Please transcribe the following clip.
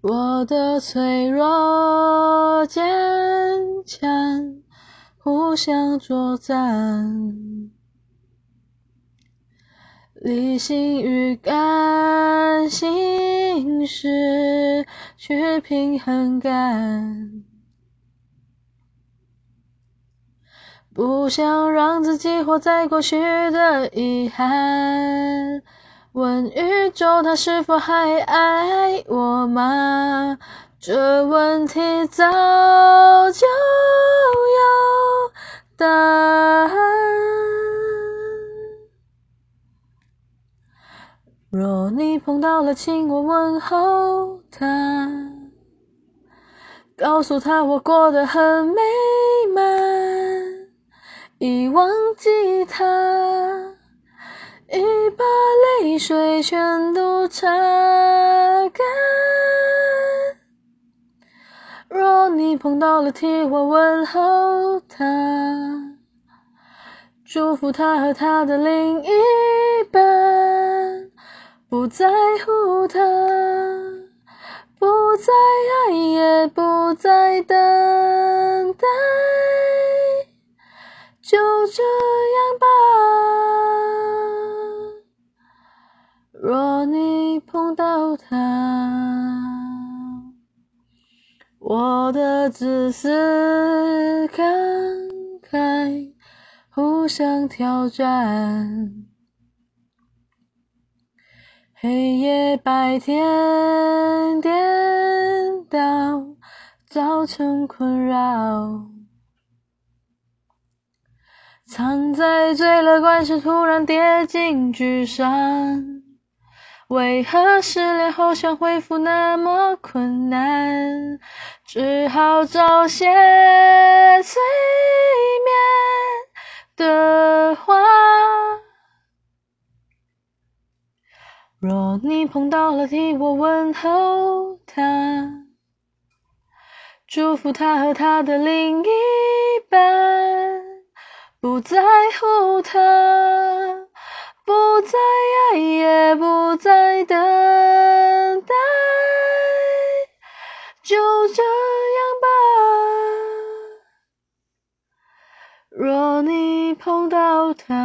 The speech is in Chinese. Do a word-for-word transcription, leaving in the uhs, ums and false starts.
我的脆弱坚强互相作战，理性与感性失去平衡感，不想让自己活在过去的遗憾。问宇宙它是否还爱我吗？这问题早就有答案。若你碰到了，请我问候他，告诉他我过得很美满，已忘记他，已把泪水全都擦干。若你碰到了，替我问候他，祝福他和他的另一半不在乎他，不再爱，也不再等待，就这样吧。若你碰到他，我的自私慷慨互相挑战，黑夜白天颠倒，造成困扰，藏在最乐观时突然跌进沮丧，为何失恋后想恢复那么困难，只好找些催眠的话。若你碰到了，替我问候他，祝福他和他的另一半不在乎他，不再爱，也不再等待，就这样吧。若你碰到他，